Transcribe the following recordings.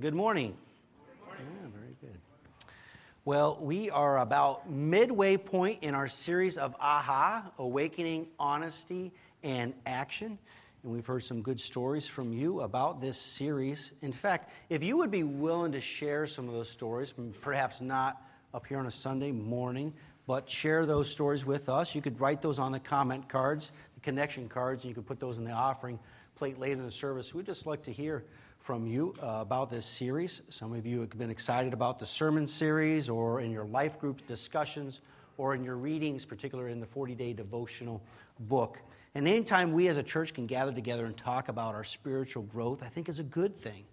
Good morning. Good morning. Yeah, very good. Well, we are about midway point in our series of AHA, Awakening, Honesty, and Action. And we've heard some good stories from you about this series. In fact, if you would be willing to share some of those stories, perhaps not up here on a Sunday morning, but share those stories with us. You could write those on the comment cards, the connection cards, and you could put those in the offering plate later in the service. We'd just like to hear from you about this series. Some of you have been excited about the sermon series or in your life group discussions or in your readings, particularly in the 40-day devotional book. And anytime we as a church can gather together and talk about our spiritual growth, I think is a good thing.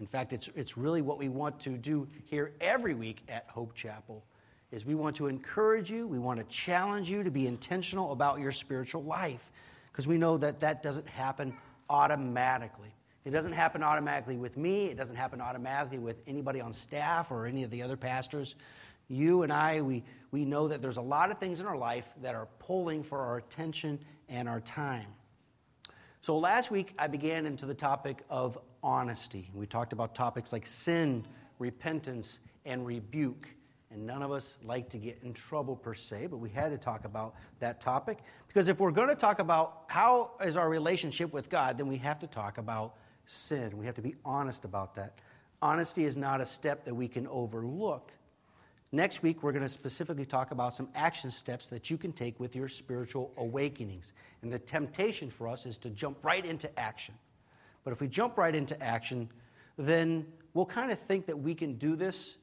In fact, it's really what we want to do here every week at Hope Chapel, is we want to encourage you, we want to challenge you to be intentional about your spiritual life, because we know that doesn't happen automatically. It doesn't happen automatically with me. It doesn't happen automatically with anybody on staff or any of the other pastors. You and I, we know that there's a lot of things in our life that are pulling for our attention and our time. So last week, I began into the topic of honesty. We talked about topics like sin, repentance, and rebuke. And none of us like to get in trouble per se, but we had to talk about that topic. Because if we're going to talk about how is our relationship with God, then we have to talk about sin. We have to be honest about that. Honesty is not a step that we can overlook. Next week, we're going to specifically talk about some action steps that you can take with your spiritual awakenings. And the temptation for us is to jump right into action. But if we jump right into action, then we'll kind of think that we can do this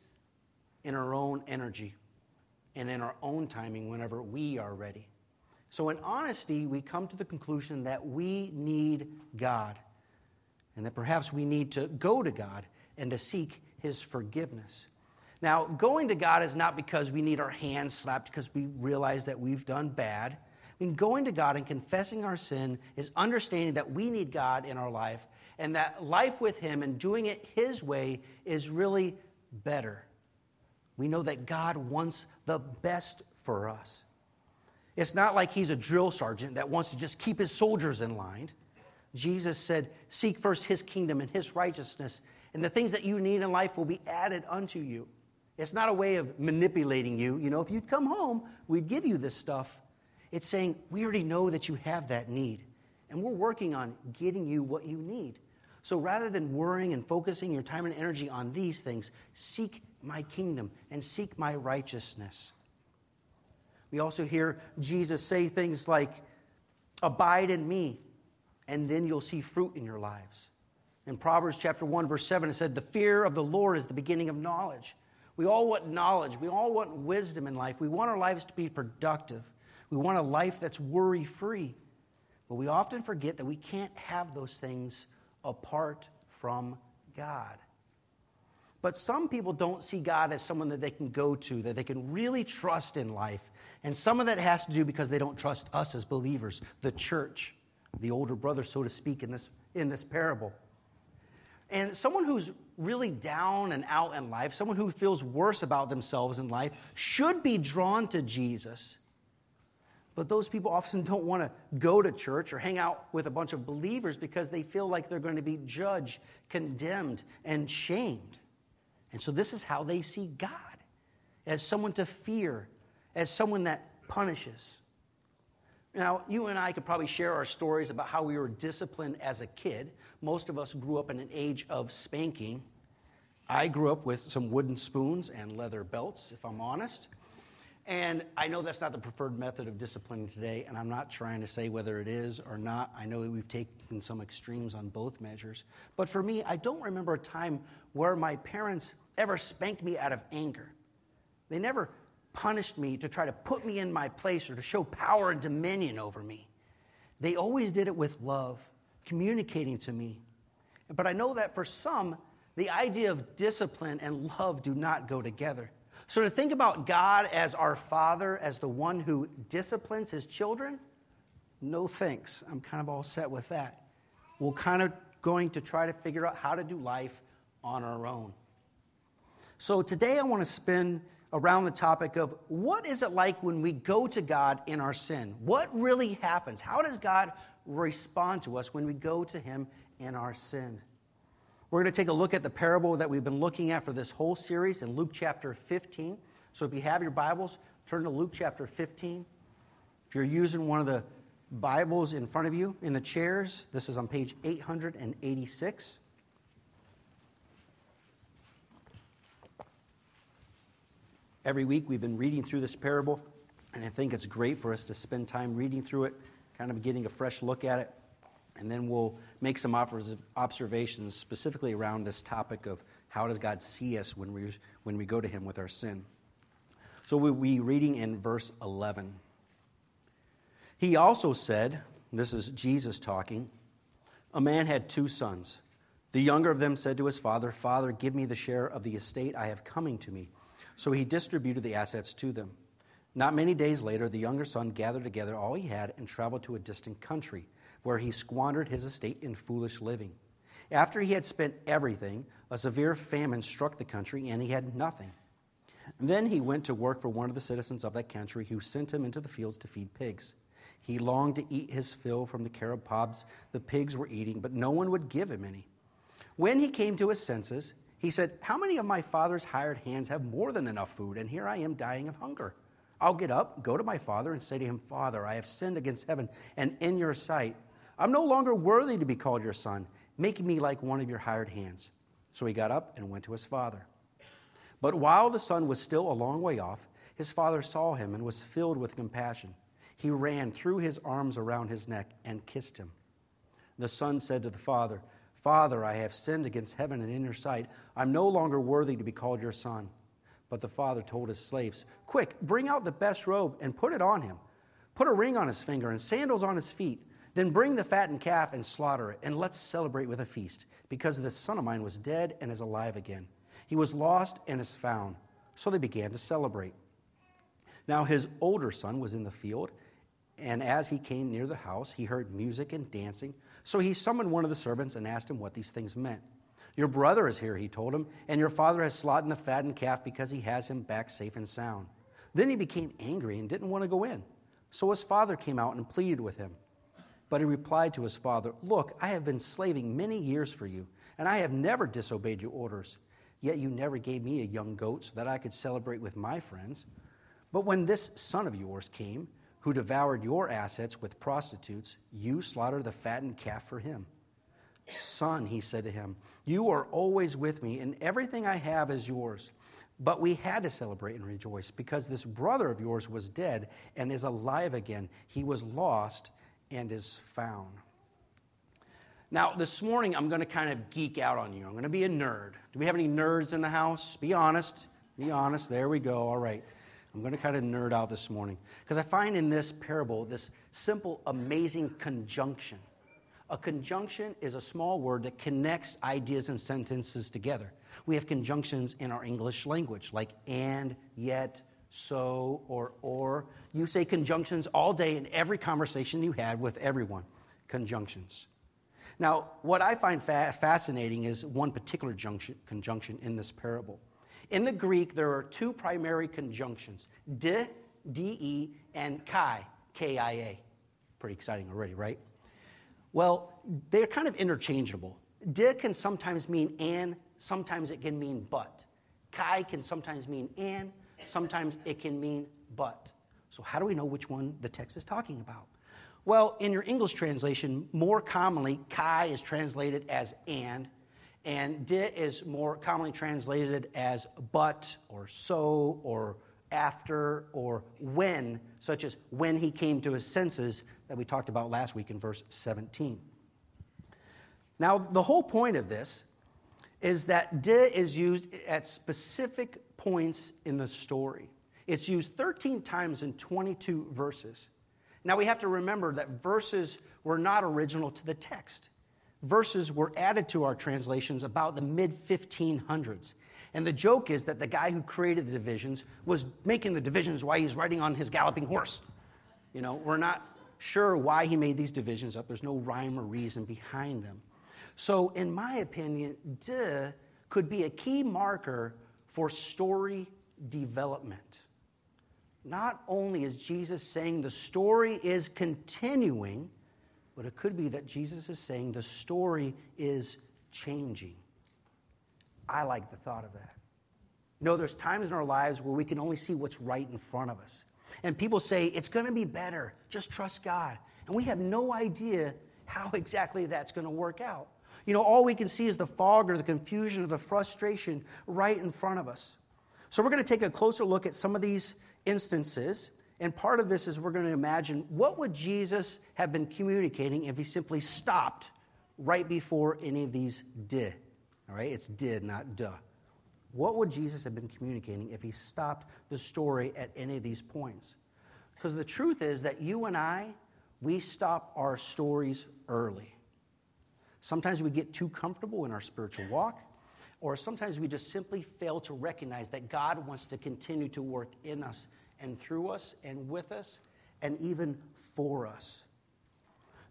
in our own energy, and in our own timing whenever we are ready. So in honesty, we come to the conclusion that we need God, and that perhaps we need to go to God and to seek His forgiveness. Now, going to God is not because we need our hands slapped because we realize that we've done bad. I mean, going to God and confessing our sin is understanding that we need God in our life, and that life with Him and doing it His way is really better. We know that God wants the best for us. It's not like He's a drill sergeant that wants to just keep His soldiers in line. Jesus said, seek first His kingdom and His righteousness, and the things that you need in life will be added unto you. It's not a way of manipulating you. You know, if you'd come home, we'd give you this stuff. It's saying, we already know that you have that need, and we're working on getting you what you need. So rather than worrying and focusing your time and energy on these things, seek my kingdom and seek my righteousness. We also hear Jesus say things like, abide in me, and then you'll see fruit in your lives. In Proverbs chapter 1, verse 7, it said, the fear of the Lord is the beginning of knowledge. We all want knowledge. We all want wisdom in life. We want our lives to be productive. We want a life that's worry-free. But we often forget that we can't have those things apart from God. But some people don't see God as someone that they can go to, that they can really trust in life. And some of that has to do because they don't trust us as believers, the church, the older brother, so to speak, in this parable. And someone who's really down and out in life, someone who feels worse about themselves in life, should be drawn to Jesus. But those people often don't want to go to church or hang out with a bunch of believers because they feel like they're going to be judged, condemned, and shamed. And so this is how they see God, as someone to fear, as someone that punishes. Now, you and I could probably share our stories about how we were disciplined as a kid. Most of us grew up in an age of spanking. I grew up with some wooden spoons and leather belts, if I'm honest. And I know that's not the preferred method of disciplining today, and I'm not trying to say whether it is or not. I know that we've taken some extremes on both measures. But for me, I don't remember a time where my parents ever spanked me out of anger. They never punished me to try to put me in my place or to show power and dominion over me. They always did it with love, communicating to me. But I know that for some, the idea of discipline and love do not go together. So to think about God as our Father, as the one who disciplines His children, no thanks. I'm kind of all set with that. We're kind of going to try to figure out how to do life on our own. So today I want to spin around the topic of what is it like when we go to God in our sin? What really happens? How does God respond to us when we go to Him in our sin? We're going to take a look at the parable that we've been looking at for this whole series in Luke chapter 15. So if you have your Bibles, turn to Luke chapter 15. If you're using one of the Bibles in front of you in the chairs, this is on page 886. Every week we've been reading through this parable, and I think it's great for us to spend time reading through it, kind of getting a fresh look at it, and then we'll make some observations specifically around this topic of how does God see us when we go to him with our sin. So we'll be reading in verse 11. He also said, this is Jesus talking, a man had two sons. The younger of them said to his father, "Father, give me the share of the estate I have coming to me." So he distributed the assets to them. Not many days later, the younger son gathered together all he had and traveled to a distant country, where he squandered his estate in foolish living. After he had spent everything, a severe famine struck the country, and he had nothing. Then he went to work for one of the citizens of that country, who sent him into the fields to feed pigs. He longed to eat his fill from the carob pods the pigs were eating, but no one would give him any. When he came to his senses, he said, "How many of my father's hired hands have more than enough food, and here I am dying of hunger? I'll get up, go to my father, and say to him, 'Father, I have sinned against heaven and in your sight. I'm no longer worthy to be called your son. Make me like one of your hired hands.' So he got up and went to his father. But while the son was still a long way off, his father saw him and was filled with compassion. He ran, threw his arms around his neck, and kissed him. The son said to the father, 'Father, I have sinned against heaven and in your sight. I'm no longer worthy to be called your son.' But the father told his slaves, 'Quick, bring out the best robe and put it on him. Put a ring on his finger and sandals on his feet. Then bring the fattened calf and slaughter it, and let's celebrate with a feast, because this son of mine was dead and is alive again. He was lost and is found.' So they began to celebrate. Now his older son was in the field, and as he came near the house, he heard music and dancing. So he summoned one of the servants and asked him what these things meant. 'Your brother is here,' he told him, 'and your father has slaughtered the fattened calf because he has him back safe and sound.' Then he became angry and didn't want to go in. So his father came out and pleaded with him. But he replied to his father, 'Look, I have been slaving many years for you, and I have never disobeyed your orders. Yet you never gave me a young goat so that I could celebrate with my friends. But when this son of yours came, who devoured your assets with prostitutes, you slaughtered the fattened calf for him.' 'Son,' he said to him, 'you are always with me, and everything I have is yours. But we had to celebrate and rejoice, because this brother of yours was dead and is alive again. He was lost and is found.'" Now, this morning, I'm going to kind of geek out on you. I'm going to be a nerd. Do we have any nerds in the house? Be honest. Be honest. There we go. All right. I'm going to kind of nerd out this morning, because I find in this parable this simple, amazing conjunction. A conjunction is a small word that connects ideas and sentences together. We have conjunctions in our English language, like and, yet, so, or. You say conjunctions all day in every conversation you had with everyone. Conjunctions. Now, what I find fascinating is one particular conjunction in this parable. In the Greek, there are two primary conjunctions, de, de, and kai, kia. Pretty exciting already, right? Well, they're kind of interchangeable. De can sometimes mean and, sometimes it can mean but. Kai can sometimes mean and, sometimes it can mean but. So how do we know which one the text is talking about? Well, in your English translation, more commonly, kai is translated as and de is more commonly translated as but, or so, or after, or when, such as when he came to his senses that we talked about last week in verse 17. Now, the whole point of this is that de is used at specific points in the story. It's used 13 times in 22 verses. Now, we have to remember that verses were not original to the text. Verses were added to our translations about the mid-1500s. And the joke is that the guy who created the divisions was making the divisions while he's riding on his galloping horse. You know, we're not sure why he made these divisions up. There's no rhyme or reason behind them. So, in my opinion, de could be a key marker for story development. Not only is Jesus saying the story is continuing, but it could be that Jesus is saying the story is changing. I like the thought of that. You know, there's times in our lives where we can only see what's right in front of us. And people say, it's going to be better. Just trust God. And we have no idea how exactly that's going to work out. You know, all we can see is the fog or the confusion or the frustration right in front of us. So we're going to take a closer look at some of these instances. And part of this is we're going to imagine, what would Jesus have been communicating if he simply stopped right before any of these did? All right, it's did, not duh. What would Jesus have been communicating if he stopped the story at any of these points? Because the truth is that you and I, we stop our stories early. Sometimes we get too comfortable in our spiritual walk, or sometimes we just simply fail to recognize that God wants to continue to work in us and through us and with us and even for us.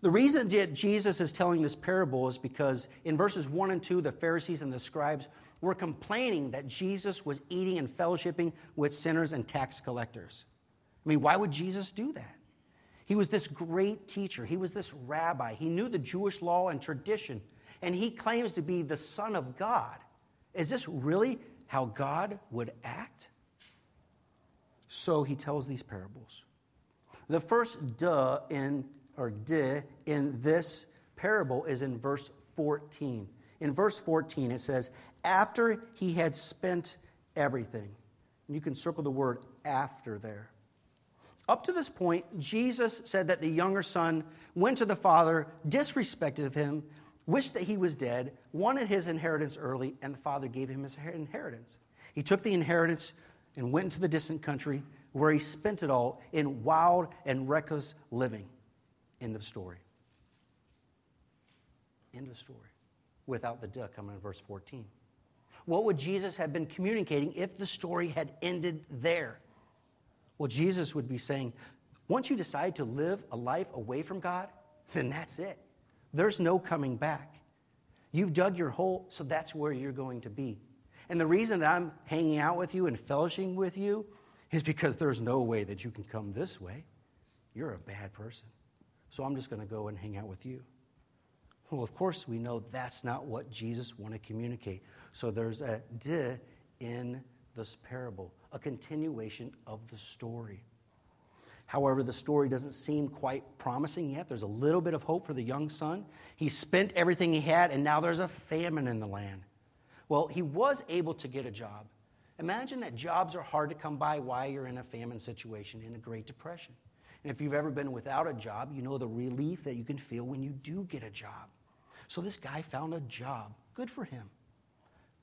The reason that Jesus is telling this parable is because in verses 1 and 2, the Pharisees and the scribes were complaining that Jesus was eating and fellowshipping with sinners and tax collectors. I mean, why would Jesus do that? He was this great teacher. He was this rabbi. He knew the Jewish law and tradition, and he claims to be the Son of God. Is this really how God would act? So he tells these parables. The first duh in this parable is in verse 14. In verse 14, it says, after he had spent everything. And you can circle the word after there. Up to this point, Jesus said that the younger son went to the father, disrespected him, wished that he was dead, wanted his inheritance early, and the father gave him his inheritance. He took the inheritance and went into the distant country where he spent it all in wild and reckless living. End of story. End of story. Without the duh coming in verse 14. What would Jesus have been communicating if the story had ended there? Well, Jesus would be saying, once you decide to live a life away from God, then that's it. There's no coming back. You've dug your hole, so that's where you're going to be. And the reason that I'm hanging out with you and fellowshipping with you is because there's no way that you can come this way. You're a bad person. So I'm just going to go and hang out with you. Well, of course, we know that's not what Jesus wanted to communicate. So there's a duh in this parable, a continuation of the story. However, the story doesn't seem quite promising yet. There's a little bit of hope for the young son. He spent everything he had, and now there's a famine in the land. Well, he was able to get a job. Imagine that jobs are hard to come by while you're in a famine situation, in a Great Depression. And if you've ever been without a job, you know the relief that you can feel when you do get a job. So this guy found a job. Good for him.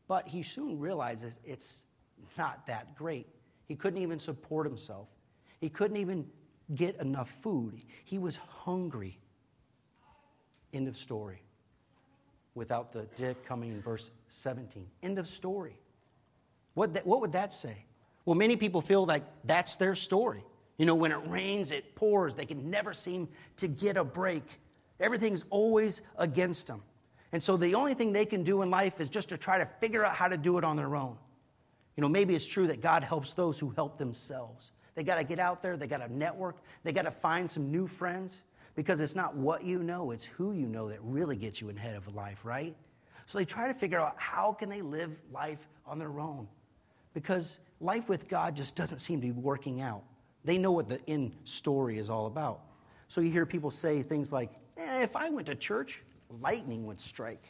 But he soon realizes it's not that great. He couldn't even support himself. He couldn't even get enough food. He was hungry. End of story. Without the duh coming in verse 17. End of story. What would that say? Well, many people feel like that's their story. You know, when it rains, it pours. They can never seem to get a break. Everything's always against them. And so the only thing they can do in life is just to try to figure out how to do it on their own. You know, maybe it's true that God helps those who help themselves. They got to get out there. They got to network. They got to find some new friends, because it's not what you know, it's who you know that really gets you ahead of life, right? So they try to figure out how can they live life on their own, because life with God just doesn't seem to be working out. They know what the end story is all about. So you hear people say things like, if I went to church, lightning would strike.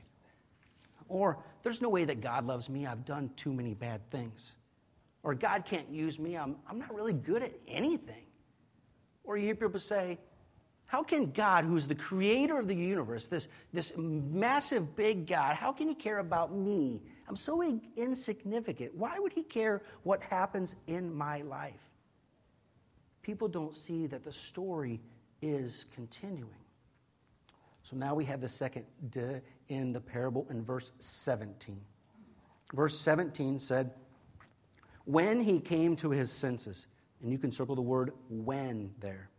Or, there's no way that God loves me. I've done too many bad things. Or, God can't use me. I'm not really good at anything. Or you hear people say, how can God, who's the creator of the universe, this massive big God, how can he care about me? I'm so insignificant. Why would he care what happens in my life? People don't see that the story is continuing. So now we have the second duh in the parable in verse 17. Verse 17 said, when he came to his senses, and you can circle the word when there.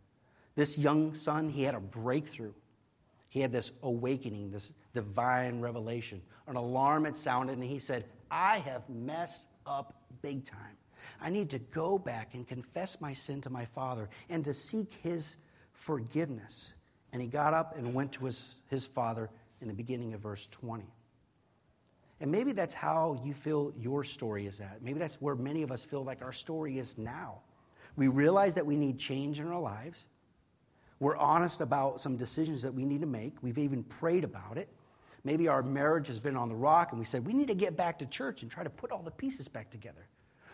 This young son, he had a breakthrough. He had this awakening, this divine revelation. An alarm had sounded, and he said, I have messed up big time. I need to go back and confess my sin to my father and to seek his forgiveness. And he got up and went to his father in the beginning of verse 20. And maybe that's how you feel your story is at. Maybe that's where many of us feel like our story is now. We realize that we need change in our lives. We're honest about some decisions that we need to make. We've even prayed about it. Maybe our marriage has been on the rock, and we said, we need to get back to church and try to put all the pieces back together.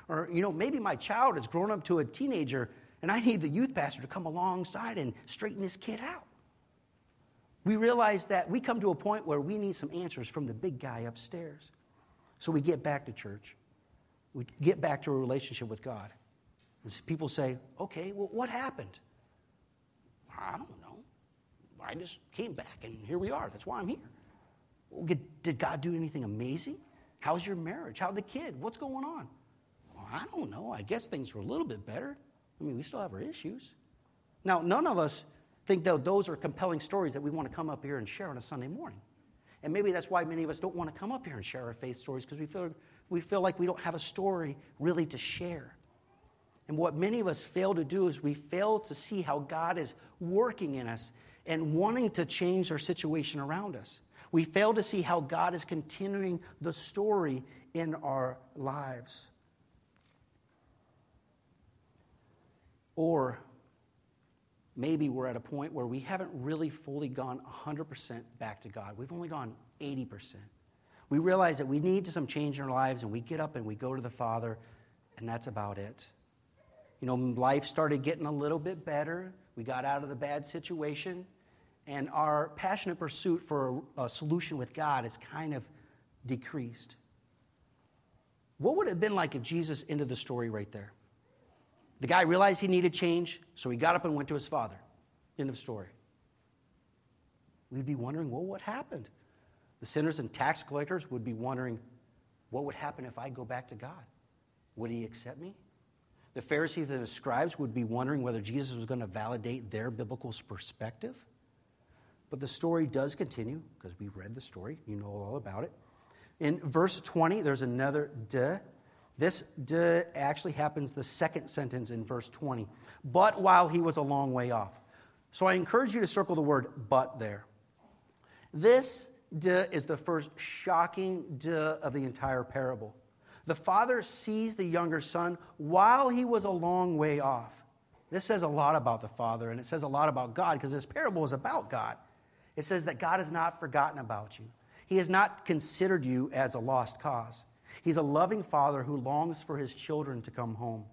Or, maybe my child has grown up to a teenager, and I need the youth pastor to come alongside and straighten this kid out. We realize that we come to a point where we need some answers from the big guy upstairs. So we get back to church. We get back to a relationship with God. And people say, okay, well, what happened? I don't know. I just came back, and here we are. That's why I'm here. Well, did God do anything amazing? How's your marriage? How's the kid? What's going on? Well, I don't know. I guess things were a little bit better. I mean, we still have our issues. Now, none of us think that those are compelling stories that we want to come up here and share on a Sunday morning. And maybe that's why many of us don't want to come up here and share our faith stories, because we feel like we don't have a story really to share. And what many of us fail to do is we fail to see how God is working in us and wanting to change our situation around us. We fail to see how God is continuing the story in our lives. Or maybe we're at a point where we haven't really fully gone 100% back to God. We've only gone 80%. We realize that we need some change in our lives, and we get up and we go to the Father, and that's about it. Life started getting a little bit better. We got out of the bad situation, and our passionate pursuit for a solution with God is kind of decreased. What would it have been like if Jesus ended the story right there? The guy realized he needed change, so he got up and went to his Father. End of story. We'd be wondering, well, what happened? The sinners and tax collectors would be wondering, what would happen if I go back to God? Would he accept me? The Pharisees and the scribes would be wondering whether Jesus was going to validate their biblical perspective. But the story does continue, because we've read the story. You know all about it. In verse 20, there's another duh. This duh actually happens the second sentence in verse 20. But while he was a long way off. So I encourage you to circle the word but there. This duh is the first shocking duh of the entire parable. The father sees the younger son while he was a long way off. This says a lot about the father, and it says a lot about God, because this parable is about God. It says that God has not forgotten about you. He has not considered you as a lost cause. He's a loving father who longs for his children to come home.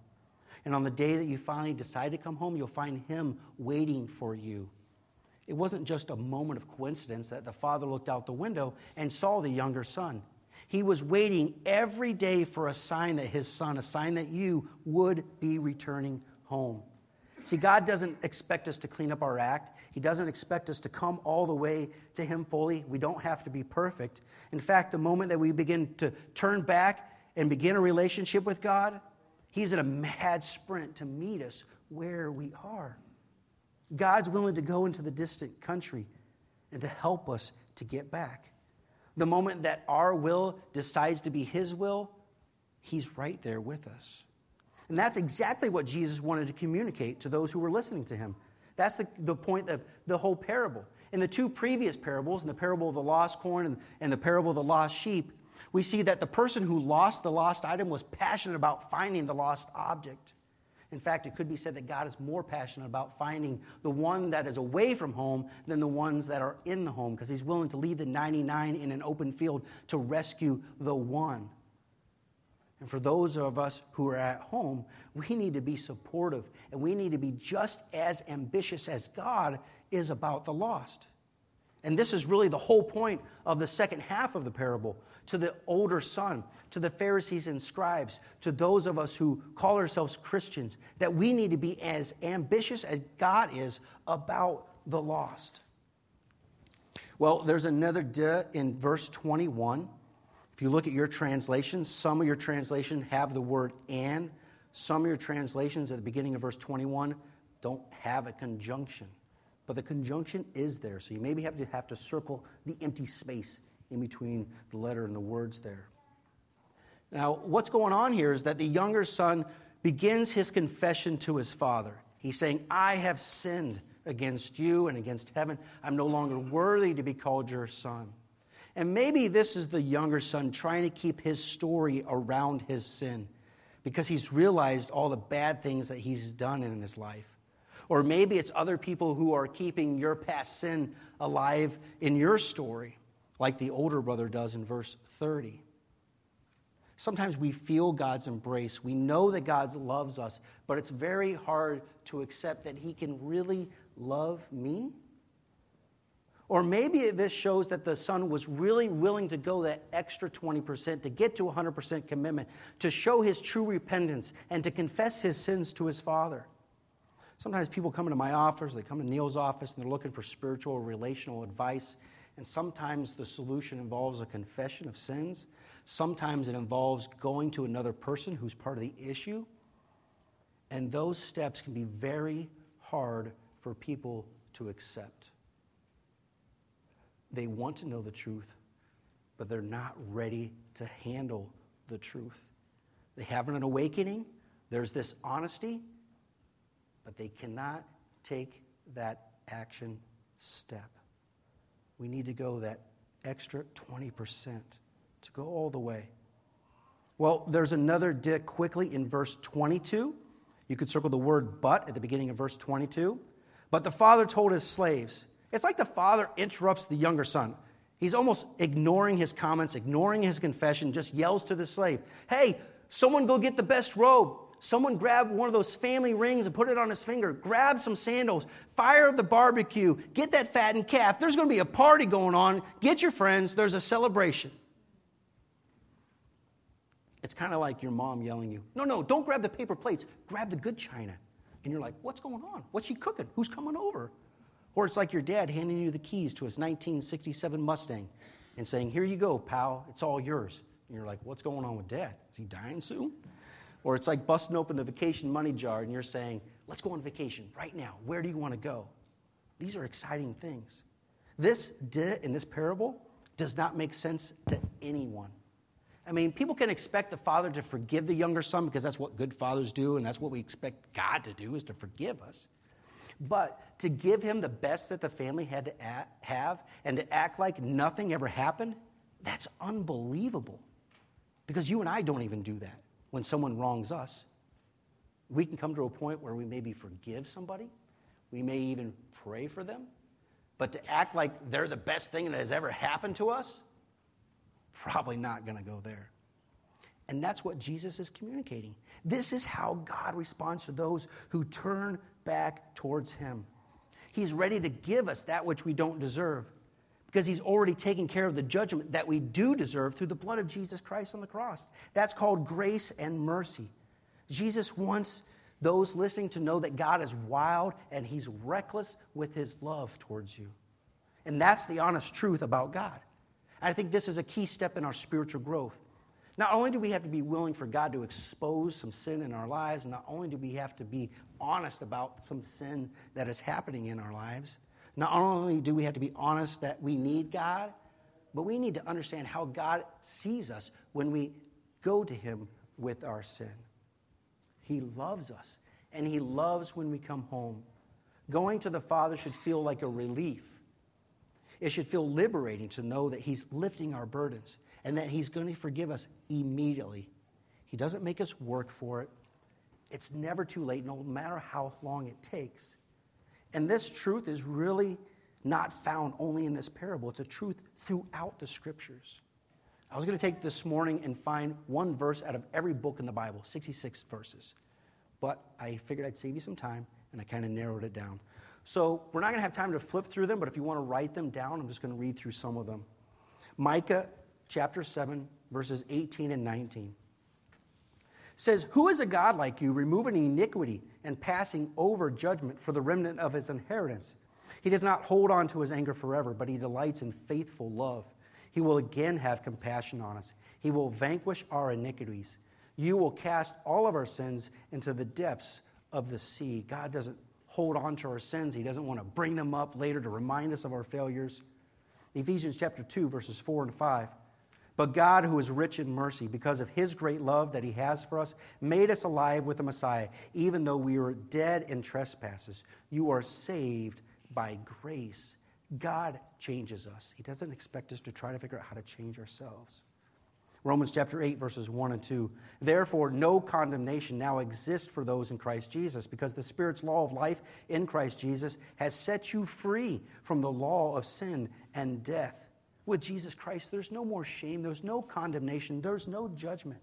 And on the day that you finally decide to come home, you'll find him waiting for you. It wasn't just a moment of coincidence that the father looked out the window and saw the younger son. He was waiting every day for a sign that his son, a sign that you would be returning home. See, God doesn't expect us to clean up our act. He doesn't expect us to come all the way to him fully. We don't have to be perfect. In fact, the moment that we begin to turn back and begin a relationship with God, he's in a mad sprint to meet us where we are. God's willing to go into the distant country and to help us to get back. The moment that our will decides to be his will, he's right there with us. And that's exactly what Jesus wanted to communicate to those who were listening to him. That's the point of the whole parable. In the two previous parables, in the parable of the lost coin and the parable of the lost sheep, we see that the person who lost the lost item was passionate about finding the lost object. In fact, it could be said that God is more passionate about finding the one that is away from home than the ones that are in the home, because he's willing to leave the 99 in an open field to rescue the one. And for those of us who are at home, we need to be supportive, and we need to be just as ambitious as God is about the lost. And this is really the whole point of the second half of the parable, to the older son, to the Pharisees and scribes, to those of us who call ourselves Christians, that we need to be as ambitious as God is about the lost. Well, there's another duh in verse 21. If you look at your translations, some of your translations have the word and. Some of your translations at the beginning of verse 21 don't have a conjunction. But the conjunction is there, so you maybe have to circle the empty space in between the letter and the words there. Now, what's going on here is that the younger son begins his confession to his father. He's saying, I have sinned against you and against heaven. I'm no longer worthy to be called your son. And maybe this is the younger son trying to keep his story around his sin because he's realized all the bad things that he's done in his life. Or maybe it's other people who are keeping your past sin alive in your story, like the older brother does in verse 30. Sometimes we feel God's embrace. We know that God loves us, but it's very hard to accept that he can really love me. Or maybe this shows that the son was really willing to go that extra 20% to get to 100% commitment, to show his true repentance and to confess his sins to his father. Sometimes people come into my office, they come to Neil's office, and they're looking for spiritual or relational advice. And sometimes the solution involves a confession of sins. Sometimes it involves going to another person who's part of the issue. And those steps can be very hard for people to accept. They want to know the truth, but they're not ready to handle the truth. They have an awakening. There's this honesty. But they cannot take that action step. We need to go that extra 20% to go all the way. Well, there's another "dick" quickly in verse 22. You could circle the word "but" at the beginning of verse 22. But the father told his slaves. It's like the father interrupts the younger son. He's almost ignoring his comments, ignoring his confession, just yells to the slave, "Hey, someone go get the best robe. Someone grab one of those family rings and put it on his finger. Grab some sandals. Fire up the barbecue. Get that fattened calf. There's going to be a party going on. Get your friends. There's a celebration." It's kind of like your mom yelling you, no, don't grab the paper plates. Grab the good china. And you're like, what's going on? What's she cooking? Who's coming over? Or it's like your dad handing you the keys to his 1967 Mustang and saying, here you go, pal. It's all yours. And you're like, what's going on with dad? Is he dying soon? Or it's like busting open the vacation money jar and you're saying, let's go on vacation right now. Where do you want to go? These are exciting things. This in this parable does not make sense to anyone. I mean, people can expect the father to forgive the younger son because that's what good fathers do and that's what we expect God to do, is to forgive us. But to give him the best that the family had to have and to act like nothing ever happened, that's unbelievable. Because you and I don't even do that. When someone wrongs us, we can come to a point where we maybe forgive somebody. We may even pray for them. But to act like they're the best thing that has ever happened to us, probably not going to go there. And that's what Jesus is communicating. This is how God responds to those who turn back towards him. He's ready to give us that which we don't deserve because he's already taken care of the judgment that we do deserve through the blood of Jesus Christ on the cross. That's called grace and mercy. Jesus wants those listening to know that God is wild and he's reckless with his love towards you. And that's the honest truth about God. And I think this is a key step in our spiritual growth. Not only do we have to be willing for God to expose some sin in our lives, not only do we have to be honest about some sin that is happening in our lives, not only do we have to be honest that we need God, but we need to understand how God sees us when we go to him with our sin. He loves us, and he loves when we come home. Going to the Father should feel like a relief. It should feel liberating to know that he's lifting our burdens and that he's going to forgive us immediately. He doesn't make us work for it. It's never too late, no matter how long it takes. And this truth is really not found only in this parable. It's a truth throughout the scriptures. I was going to take this morning and find one verse out of every book in the Bible, 66 verses. But I figured I'd save you some time, and I kind of narrowed it down. So we're not going to have time to flip through them, but if you want to write them down, I'm just going to read through some of them. Micah chapter 7, verses 18 and 19. Says, who is a God like you, removing iniquity and passing over judgment for the remnant of his inheritance? He does not hold on to his anger forever, but he delights in faithful love. He will again have compassion on us. He will vanquish our iniquities. You will cast all of our sins into the depths of the sea. God doesn't hold on to our sins. He doesn't want to bring them up later to remind us of our failures. Ephesians chapter 2, verses 4 and 5. But God, who is rich in mercy, because of his great love that he has for us, made us alive with the Messiah, even though we were dead in trespasses. You are saved by grace, God changes us. He doesn't expect us to try to figure out how to change ourselves. Romans chapter 8, verses 1 and 2. Therefore, no condemnation now exists for those in Christ Jesus, because the Spirit's law of life in Christ Jesus has set you free from the law of sin and death. With Jesus Christ, there's no more shame, there's no condemnation, there's no judgment.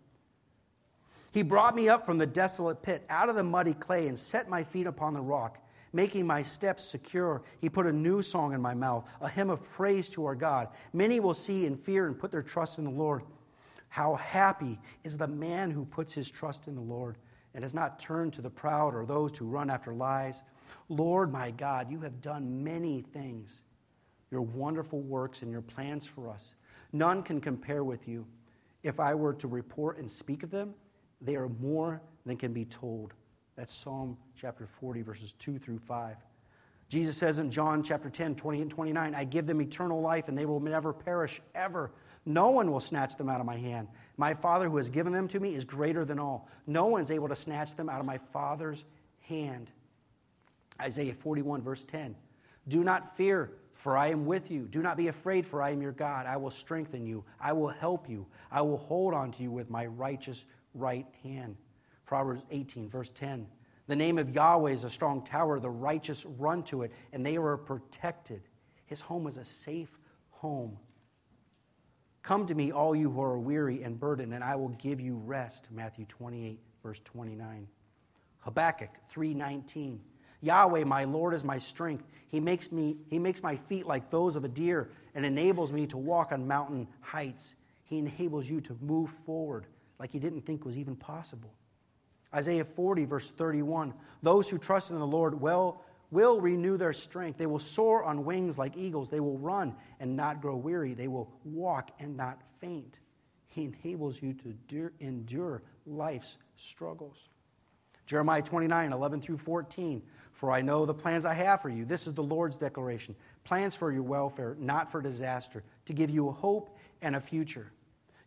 He brought me up from the desolate pit, out of the muddy clay, and set my feet upon the rock, making my steps secure. He put a new song in my mouth, a hymn of praise to our God. Many will see and fear and put their trust in the Lord. How happy is the man who puts his trust in the Lord and does not turn to the proud or those who run after lies. Lord, my God, you have done many things, your wonderful works and your plans for us. None can compare with you. If I were to report and speak of them, they are more than can be told. That's Psalm chapter 40, verses 2 through 5. Jesus says in John chapter 10, 20 and 29, I give them eternal life, and they will never perish, ever. No one will snatch them out of my hand. My Father who has given them to me is greater than all. No one's able to snatch them out of my Father's hand. Isaiah 41, verse 10. Do not fear, for I am with you. Do not be afraid, for I am your God. I will strengthen you. I will help you. I will hold on to you with my righteous right hand. Proverbs 18, verse 10. The name of Yahweh is a strong tower. The righteous run to it, and they are protected. His home is a safe home. Come to me, all you who are weary and burdened, and I will give you rest. Matthew 28, verse 29. Habakkuk 3:19. Yahweh, my Lord, is my strength. He makes my feet like those of a deer and enables me to walk on mountain heights. He enables you to move forward like you didn't think was even possible. Isaiah 40, verse 31, those who trust in the Lord will renew their strength. They will soar on wings like eagles. They will run and not grow weary. They will walk and not faint. He enables you to endure life's struggles. Jeremiah 29, 11 through 14, for I know the plans I have for you. This is the Lord's declaration. Plans for your welfare, not for disaster, to give you a hope and a future.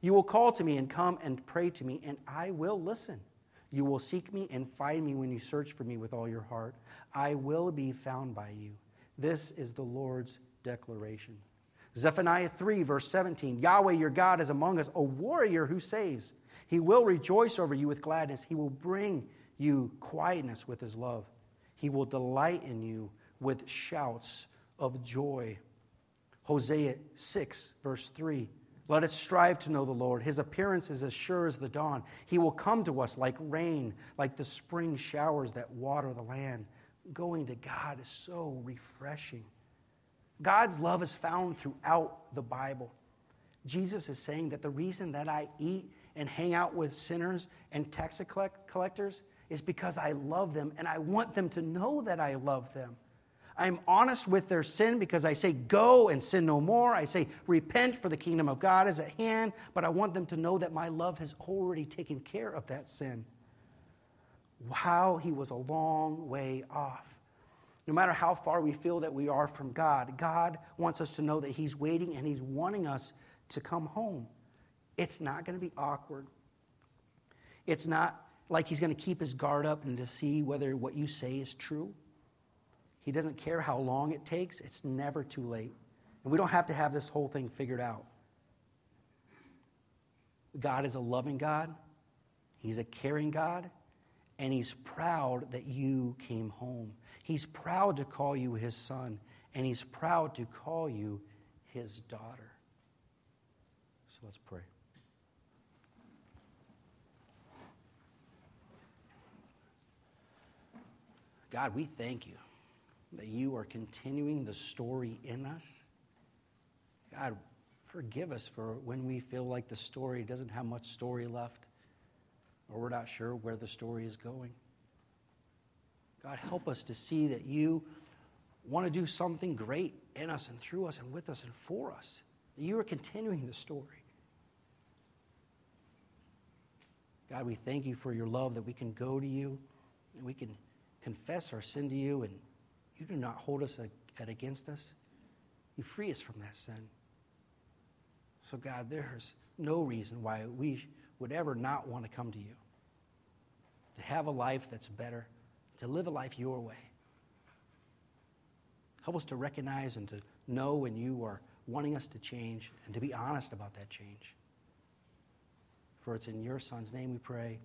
You will call to me and come and pray to me, and I will listen. You will seek me and find me when you search for me with all your heart. I will be found by you. This is the Lord's declaration. Zephaniah 3, verse 17. Yahweh your God is among us, a warrior who saves. He will rejoice over you with gladness. He will bring you quietness with his love. He will delight in you with shouts of joy. Hosea 6, verse 3. Let us strive to know the Lord. His appearance is as sure as the dawn. He will come to us like rain, like the spring showers that water the land. Going to God is so refreshing. God's love is found throughout the Bible. Jesus is saying that the reason that I eat and hang out with sinners and tax collectors is because I love them and I want them to know that I love them. I'm honest with their sin because I say, go and sin no more. I say, repent for the kingdom of God is at hand. But I want them to know that my love has already taken care of that sin. Wow, he was a long way off. No matter how far we feel that we are from God, God wants us to know that he's waiting and he's wanting us to come home. It's not going to be awkward. It's not like he's going to keep his guard up and to see whether what you say is true. He doesn't care how long it takes. It's never too late. And we don't have to have this whole thing figured out. God is a loving God. He's a caring God. And he's proud that you came home. He's proud to call you his son. And he's proud to call you his daughter. So let's pray. God, we thank you that you are continuing the story in us. God, forgive us for when we feel like the story doesn't have much story left, or we're not sure where the story is going. God, help us to see that you want to do something great in us and through us and with us and for us. That you are continuing the story. God, we thank you for your love, that we can go to you and we can confess our sin to you, and you do not hold us against us. You free us from that sin. So, God, there's no reason why we would ever not want to come to you, to have a life that's better, to live a life your way. Help us to recognize and to know when you are wanting us to change and to be honest about that change. For it's in your Son's name we pray.